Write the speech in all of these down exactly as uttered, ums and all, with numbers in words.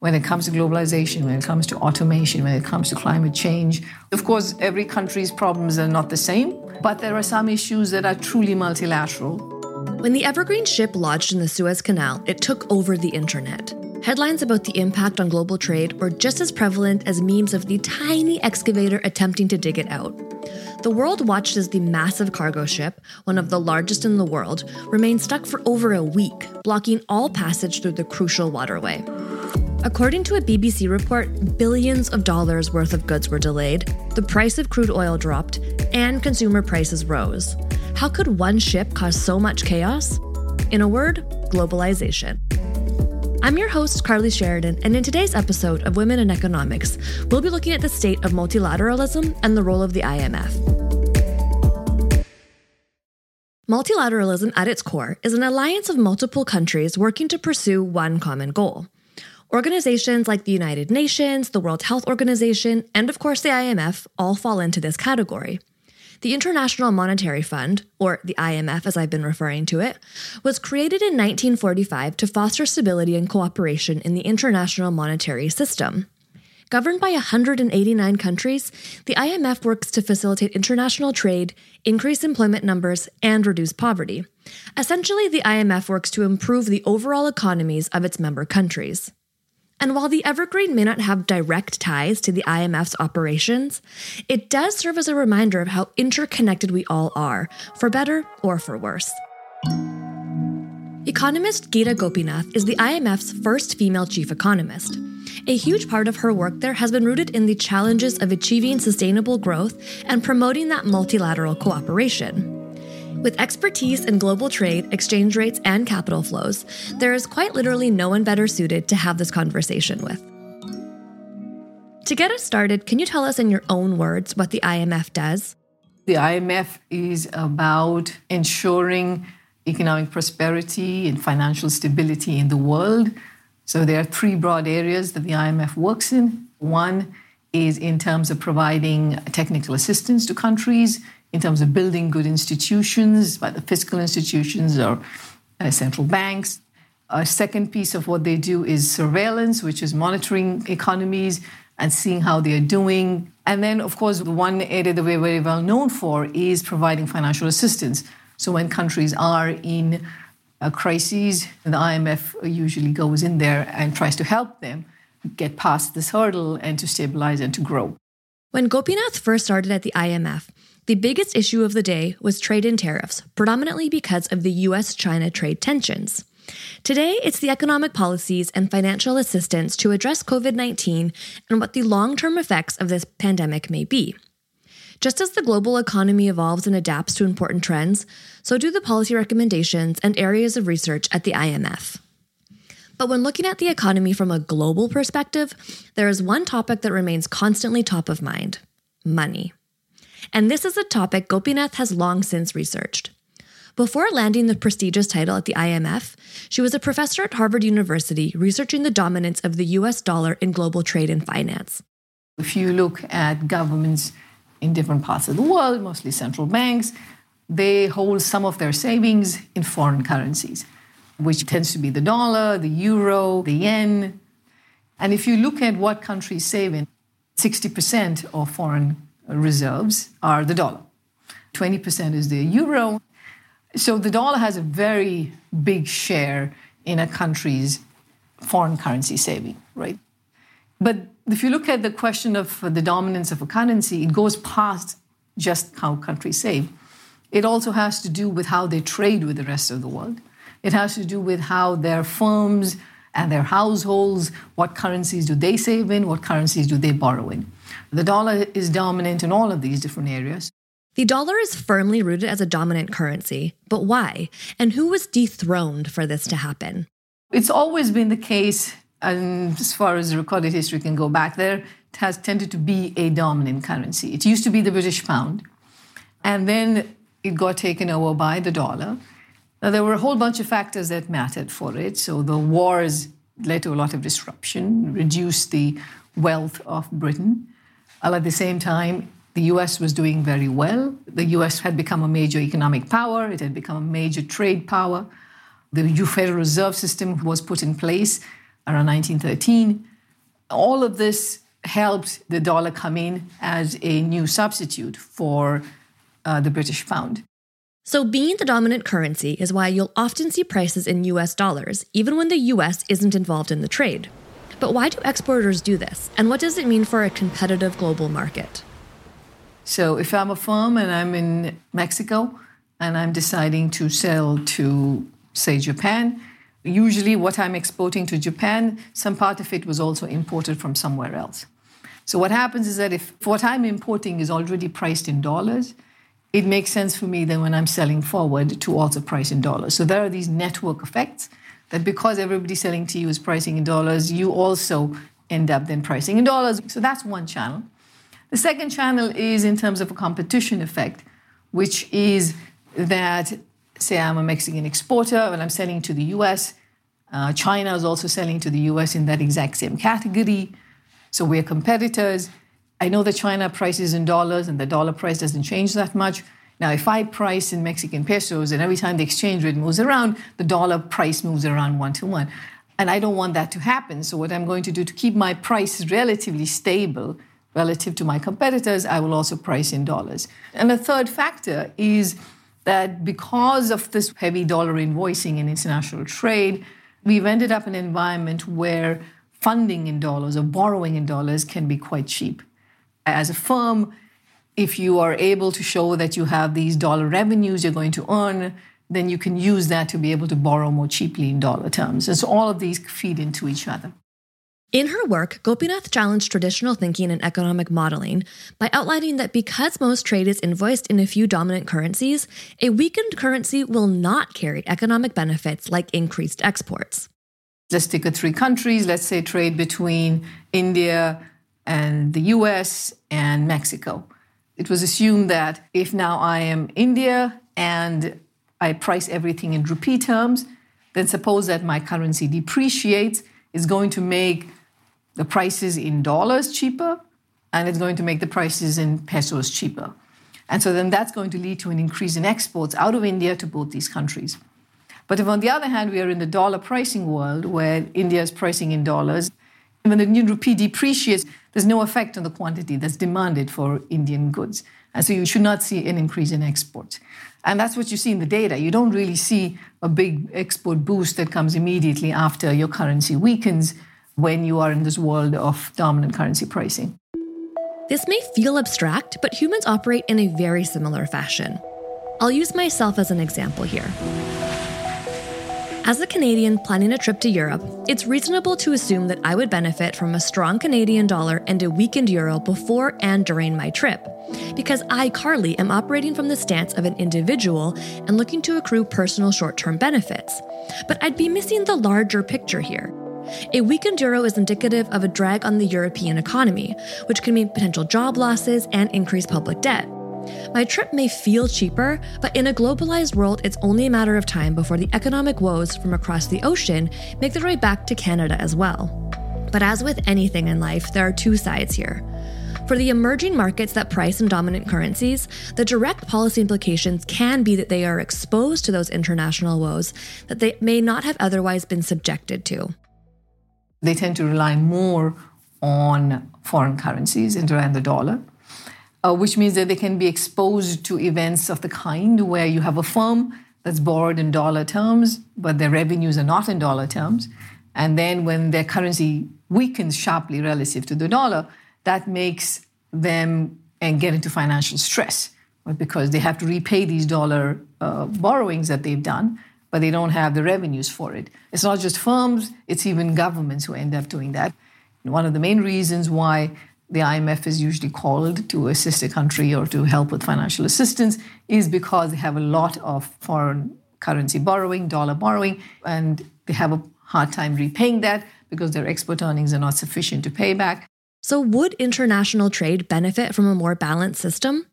When it comes to globalization, when it comes to automation, when it comes to climate change, of course, every country's problems are not the same, but there are some issues that are truly multilateral. When the Evergreen ship lodged in the Suez Canal, it took over the internet. Headlines about the impact on global trade were just as prevalent as memes of the tiny excavator attempting to dig it out. The world watched as the massive cargo ship, one of the largest in the world, remained stuck for over a week, blocking all passage through the crucial waterway. According to a B B C report, billions of dollars worth of goods were delayed, the price of crude oil dropped, and consumer prices rose. How could one ship cause so much chaos? In a word, globalization. I'm your host, Carly Sheridan, and in today's episode of Women in Economics, we'll be looking at the state of multilateralism and the role of the I M F. Multilateralism at its core is an alliance of multiple countries working to pursue one common goal. Organizations like the United Nations, the World Health Organization, and of course the I M F all fall into this category. The International Monetary Fund, or the I M F as I've been referring to it, was created in nineteen forty-five to foster stability and cooperation in the international monetary system. Governed by one hundred eighty-nine countries, the I M F works to facilitate international trade, increase employment numbers, and reduce poverty. Essentially, the I M F works to improve the overall economies of its member countries. And while the Evergreen may not have direct ties to the I M F's operations, it does serve as a reminder of how interconnected we all are, for better or for worse. Economist Geeta Gopinath is the I M F's first female chief economist. A huge part of her work there has been rooted in the challenges of achieving sustainable growth and promoting that multilateral cooperation. With expertise in global trade, exchange rates, and capital flows, there is quite literally no one better suited to have this conversation with. To get us started, can you tell us in your own words what the I M F does? The I M F is about ensuring economic prosperity and financial stability in the world. So there are three broad areas that the I M F works in. One is in terms of providing technical assistance to countries, in terms of building good institutions, by the fiscal institutions or uh, central banks. A second piece of what they do is surveillance, which is monitoring economies and seeing how they are doing. And then, of course, the one area that we're very well known for is providing financial assistance. So when countries are in uh, crises, the I M F usually goes in there and tries to help them get past this hurdle and to stabilize and to grow. When Gopinath first started at the I M F, the biggest issue of the day was trade and tariffs, predominantly because of the U S China trade tensions. Today, it's the economic policies and financial assistance to address covid nineteen and what the long-term effects of this pandemic may be. Just as the global economy evolves and adapts to important trends, so do the policy recommendations and areas of research at the I M F. But when looking at the economy from a global perspective, there is one topic that remains constantly top of mind: money. And this is a topic Gopinath has long since researched. Before landing the prestigious title at the I M F, she was a professor at Harvard University researching the dominance of the U S dollar in global trade and finance. If you look at governments in different parts of the world, mostly central banks, they hold some of their savings in foreign currencies, which tends to be the dollar, the euro, the yen. And if you look at what countries save in, sixty percent of foreign reserves are the dollar. twenty percent is the euro. So the dollar has a very big share in a country's foreign currency saving, right? But if you look at the question of the dominance of a currency, it goes past just how countries save. It also has to do with how they trade with the rest of the world. It has to do with how their firms and their households, what currencies do they save in, what currencies do they borrow in. The dollar is dominant in all of these different areas. The dollar is firmly rooted as a dominant currency, but why? And who was dethroned for this to happen? It's always been the case, and as far as recorded history can go back there, it has tended to be a dominant currency. It used to be the British pound, and then it got taken over by the dollar. Now, there were a whole bunch of factors that mattered for it. So the wars led to a lot of disruption, reduced the wealth of Britain. At the same time, the U S was doing very well. The U S had become a major economic power. It had become a major trade power. The Federal Reserve System was put in place. around nineteen thirteen. All of this helped the dollar come in as a new substitute for uh, the British pound. So being the dominant currency is why you'll often see prices in U S dollars, even when the U S isn't involved in the trade. But why do exporters do this? And what does it mean for a competitive global market? So if I'm a firm and I'm in Mexico and I'm deciding to sell to, say, Japan, usually what I'm exporting to Japan, some part of it was also imported from somewhere else. So what happens is that if what I'm importing is already priced in dollars, it makes sense for me then when I'm selling forward to also price in dollars. So there are these network effects that because everybody selling to you is pricing in dollars, you also end up then pricing in dollars. So that's one channel. The second channel is in terms of a competition effect, which is that, say I'm a Mexican exporter and I'm selling to the U S. Uh, China is also selling to the U S in that exact same category. So we're competitors. I know that China prices in dollars and the dollar price doesn't change that much. Now, if I price in Mexican pesos and every time the exchange rate moves around, the dollar price moves around one to one. And I don't want that to happen. So what I'm going to do to keep my price relatively stable relative to my competitors, I will also price in dollars. And the third factor is that because of this heavy dollar invoicing in international trade, we've ended up in an environment where funding in dollars or borrowing in dollars can be quite cheap. As a firm, if you are able to show that you have these dollar revenues you're going to earn, then you can use that to be able to borrow more cheaply in dollar terms. And so all of these feed into each other. In her work, Gopinath challenged traditional thinking and economic modeling by outlining that because most trade is invoiced in a few dominant currencies, a weakened currency will not carry economic benefits like increased exports. Let's take three countries. Let's say trade between India and the U S and Mexico. It was assumed that if now I am India and I price everything in rupee terms, then suppose that my currency depreciates, it's going to make the prices in dollars cheaper and it's going to make the prices in pesos cheaper. And so then that's going to lead to an increase in exports out of India to both these countries. But if on the other hand, we are in the dollar pricing world where India is pricing in dollars, when the Indian rupee depreciates, there's no effect on the quantity that's demanded for Indian goods. And so you should not see an increase in exports. And that's what you see in the data. You don't really see a big export boost that comes immediately after your currency weakens when you are in this world of dominant currency pricing. This may feel abstract, but humans operate in a very similar fashion. I'll use myself as an example here. As a Canadian planning a trip to Europe, it's reasonable to assume that I would benefit from a strong Canadian dollar and a weakened euro before and during my trip, because I, Carly, am operating from the stance of an individual and looking to accrue personal short-term benefits. But I'd be missing the larger picture here. A weakened euro is indicative of a drag on the European economy, which can mean potential job losses and increased public debt. My trip may feel cheaper, but in a globalized world, it's only a matter of time before the economic woes from across the ocean make their way back to Canada as well. But as with anything in life, there are two sides here. For the emerging markets that price in dominant currencies, the direct policy implications can be that they are exposed to those international woes that they may not have otherwise been subjected to. They tend to rely more on foreign currencies and on the dollar. Uh, which means that they can be exposed to events of the kind where you have a firm that's borrowed in dollar terms, but their revenues are not in dollar terms. And then when their currency weakens sharply relative to the dollar, that makes them and get into financial stress because they have to repay these dollar uh, borrowings that they've done, but they don't have the revenues for it. It's not just firms, it's even governments who end up doing that. And one of the main reasons why the I M F is usually called to assist a country or to help with financial assistance is because they have a lot of foreign currency borrowing, dollar borrowing, and they have a hard time repaying that because their export earnings are not sufficient to pay back. So would international trade benefit from a more balanced system?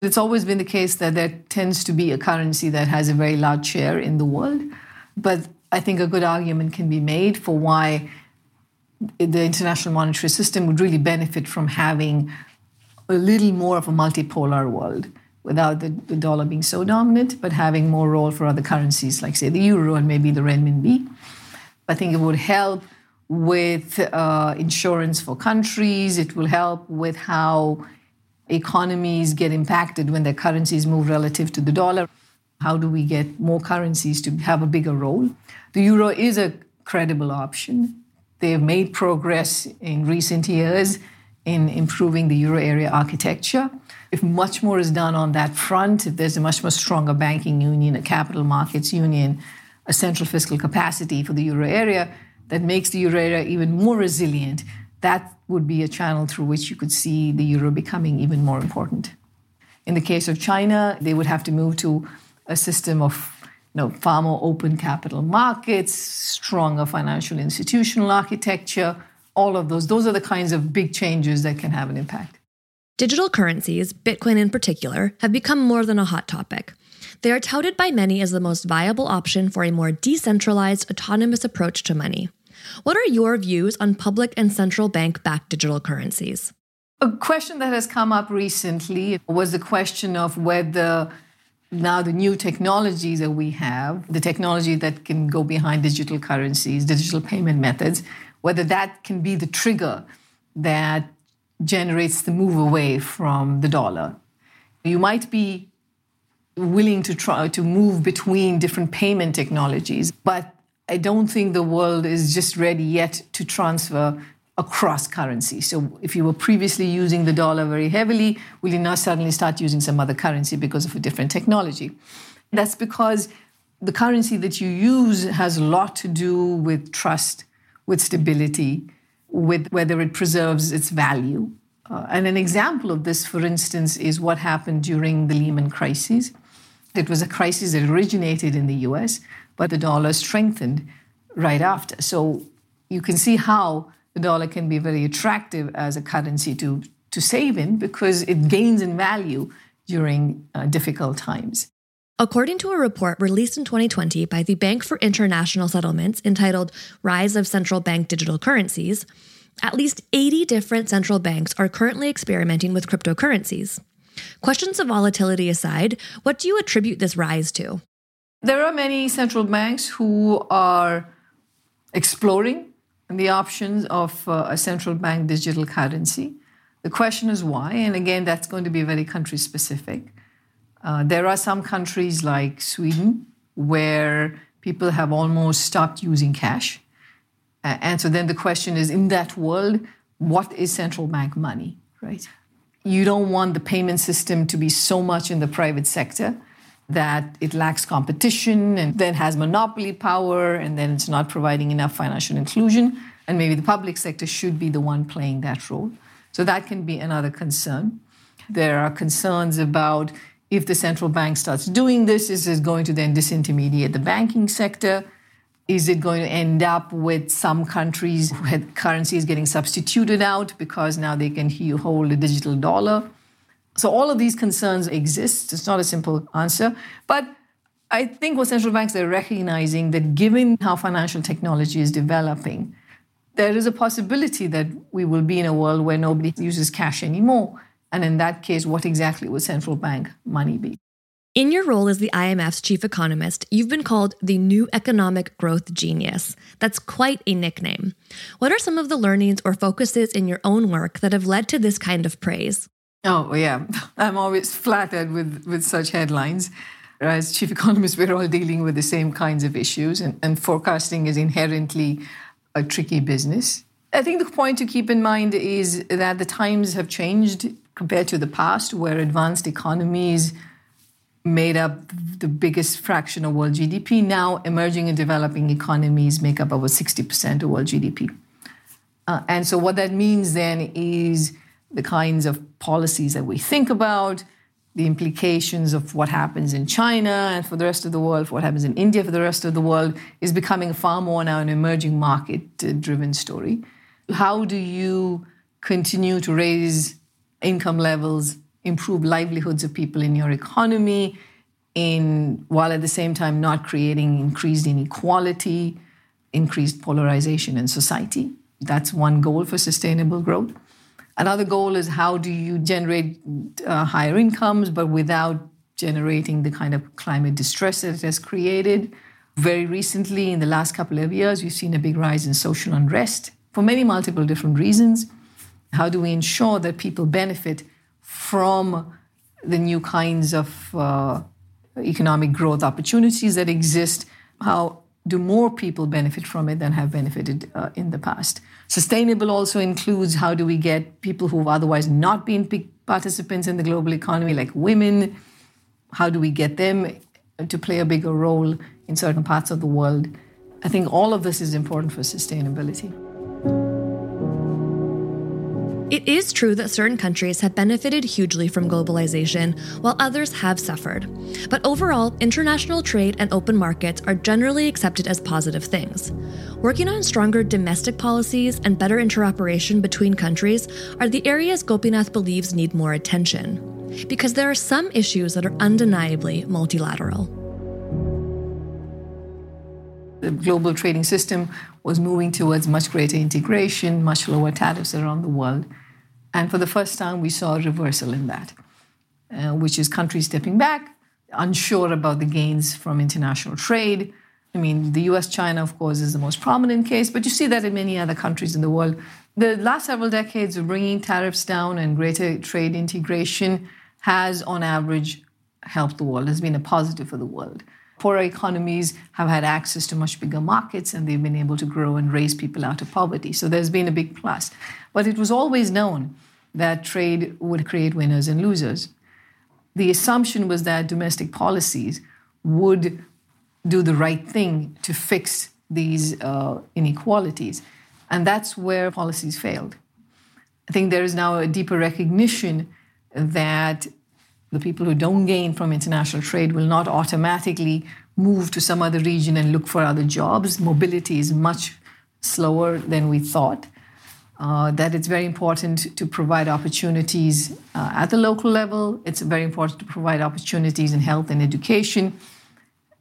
It's always been the case that there tends to be a currency that has a very large share in the world. But I think a good argument can be made for why the international monetary system would really benefit from having a little more of a multipolar world without the, the dollar being so dominant, but having more role for other currencies like, say, the euro and maybe the renminbi. I think it would help with uh, insurance for countries. It will help with how economies get impacted when their currencies move relative to the dollar. How do we get more currencies to have a bigger role? The euro is a credible option. They have made progress in recent years in improving the euro area architecture. If much more is done on that front, if there's a much more stronger banking union, a capital markets union, a central fiscal capacity for the euro area that makes the euro area even more resilient, that would be a channel through which you could see the euro becoming even more important. In the case of China, they would have to move to a system of you know, far more open capital markets, stronger financial institutional architecture, all of those. Those are the kinds of big changes that can have an impact. Digital currencies, Bitcoin in particular, have become more than a hot topic. They are touted by many as the most viable option for a more decentralized, autonomous approach to money. What are your views on public and central bank-backed digital currencies? A question that has come up recently was the question of whether now the new technology that we have, the technology that can go behind digital currencies, digital payment methods, whether that can be the trigger that generates the move away from the dollar. You might be willing to try to move between different payment technologies, but I don't think the world is just ready yet to transfer across currency. So if you were previously using the dollar very heavily, will you now suddenly start using some other currency because of a different technology? That's because the currency that you use has a lot to do with trust, with stability, with whether it preserves its value. Uh, and an example of this, for instance, is what happened during the Lehman crisis. It was a crisis that originated in the U S, but the dollar strengthened right after. So you can see how the dollar can be very attractive as a currency to, to save in because it gains in value during uh, difficult times. According to a report released in twenty twenty by the Bank for International Settlements entitled Rise of Central Bank Digital Currencies, at least eighty different central banks are currently experimenting with cryptocurrencies. Questions of volatility aside, what do you attribute this rise to? There are many central banks who are exploring the options of uh, a central bank digital currency. The question is why, and again, that's going to be very country-specific. Uh, there are some countries like Sweden where people have almost stopped using cash. Uh, and so then the question is, in that world, what is central bank money, right? You don't want the payment system to be so much in the private sector that it lacks competition and then has monopoly power and then it's not providing enough financial inclusion. And maybe the public sector should be the one playing that role. So that can be another concern. There are concerns about if the central bank starts doing this, is it going to then disintermediate the banking sector? Is it going to end up with some countries where currency is getting substituted out because now they can hold a digital dollar? So all of these concerns exist. It's not a simple answer. But I think what central banks are recognizing that given how financial technology is developing, there is a possibility that we will be in a world where nobody uses cash anymore. And in that case, what exactly would central bank money be? In your role as the I M F's chief economist, you've been called the new economic growth genius. That's quite a nickname. What are some of the learnings or focuses in your own work that have led to this kind of praise? Oh, yeah. I'm always flattered with, with such headlines. As chief economists, we're all dealing with the same kinds of issues, and, and forecasting is inherently a tricky business. I think the point to keep in mind is that the times have changed compared to the past, where advanced economies made up the biggest fraction of world G D P. Now, emerging and developing economies make up over sixty percent of world G D P. Uh, and so what that means then is the kinds of policies that we think about, the implications of what happens in China and for the rest of the world, for what happens in India for the rest of the world, is becoming far more now an emerging market-driven story. How do you continue to raise income levels, improve livelihoods of people in your economy, in while at the same time not creating increased inequality, increased polarization in society? That's one goal for sustainable growth. Another goal is how do you generate uh, higher incomes but without generating the kind of climate distress that it has created. Very recently, in the last couple of years, we've seen a big rise in social unrest for many multiple different reasons. How do we ensure that people benefit from the new kinds of uh, economic growth opportunities that exist? How do more people benefit from it than have benefited uh, in the past? Sustainable also includes how do we get people who have otherwise not been participants in the global economy, like women, how do we get them to play a bigger role in certain parts of the world? I think all of this is important for sustainability. It is true that certain countries have benefited hugely from globalization, while others have suffered. But overall, international trade and open markets are generally accepted as positive things. Working on stronger domestic policies and better interoperation between countries are the areas Gopinath believes need more attention, because there are some issues that are undeniably multilateral. The global trading system was moving towards much greater integration, much lower tariffs around the world. And for the first time, we saw a reversal in that, uh, which is countries stepping back, unsure about the gains from international trade. I mean, the U S China, of course, is the most prominent case, but you see that in many other countries in the world. The last several decades of bringing tariffs down and greater trade integration has, on average, helped the world, has been a positive for the world. Poorer economies have had access to much bigger markets, and they've been able to grow and raise people out of poverty. So there's been a big plus. But it was always known that trade would create winners and losers. The assumption was that domestic policies would do the right thing to fix these uh, inequalities. And that's where policies failed. I think there is now a deeper recognition that the people who don't gain from international trade will not automatically move to some other region and look for other jobs. Mobility is much slower than we thought. Uh, that it's very important to provide opportunities uh, at the local level. It's very important to provide opportunities in health and education.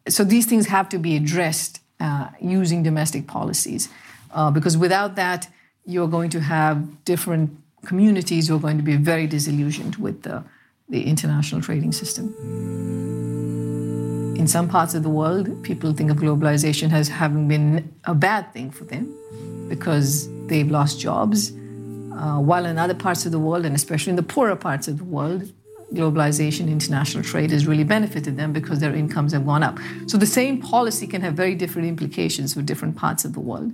So these things have to be addressed uh, using domestic policies. Uh, because without that, you're going to have different communities who are going to be very disillusioned with the the international trading system. In some parts of the world, people think of globalization as having been a bad thing for them because they've lost jobs, uh, while in other parts of the world, and especially in the poorer parts of the world, globalization, international trade has really benefited them because their incomes have gone up. So the same policy can have very different implications for different parts of the world.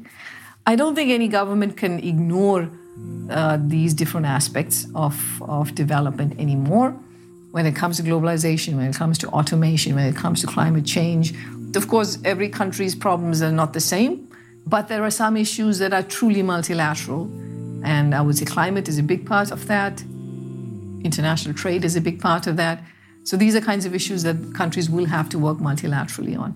I don't think any government can ignore Uh, these different aspects of, of development anymore. When it comes to globalization, when it comes to automation, when it comes to climate change, of course, every country's problems are not the same, but there are some issues that are truly multilateral. And I would say climate is a big part of that. International trade is a big part of that. So these are kinds of issues that countries will have to work multilaterally on.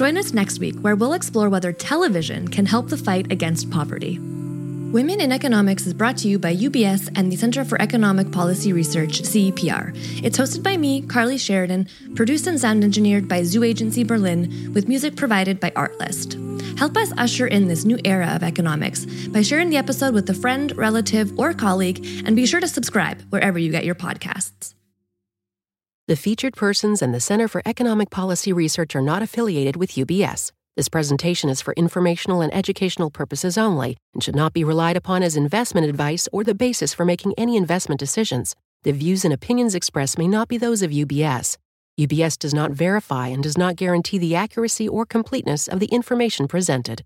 Join us next week, where we'll explore whether television can help the fight against poverty. Women in Economics is brought to you by U B S and the Center for Economic Policy Research, C E P R. It's hosted by me, Carly Sheridan, produced and sound engineered by Zoo Agency Berlin, with music provided by Artlist. Help us usher in this new era of economics by sharing the episode with a friend, relative, or colleague, and be sure to subscribe wherever you get your podcasts. The featured persons and the Center for Economic Policy Research are not affiliated with U B S. This presentation is for informational and educational purposes only and should not be relied upon as investment advice or the basis for making any investment decisions. The views and opinions expressed may not be those of U B S. U B S does not verify and does not guarantee the accuracy or completeness of the information presented.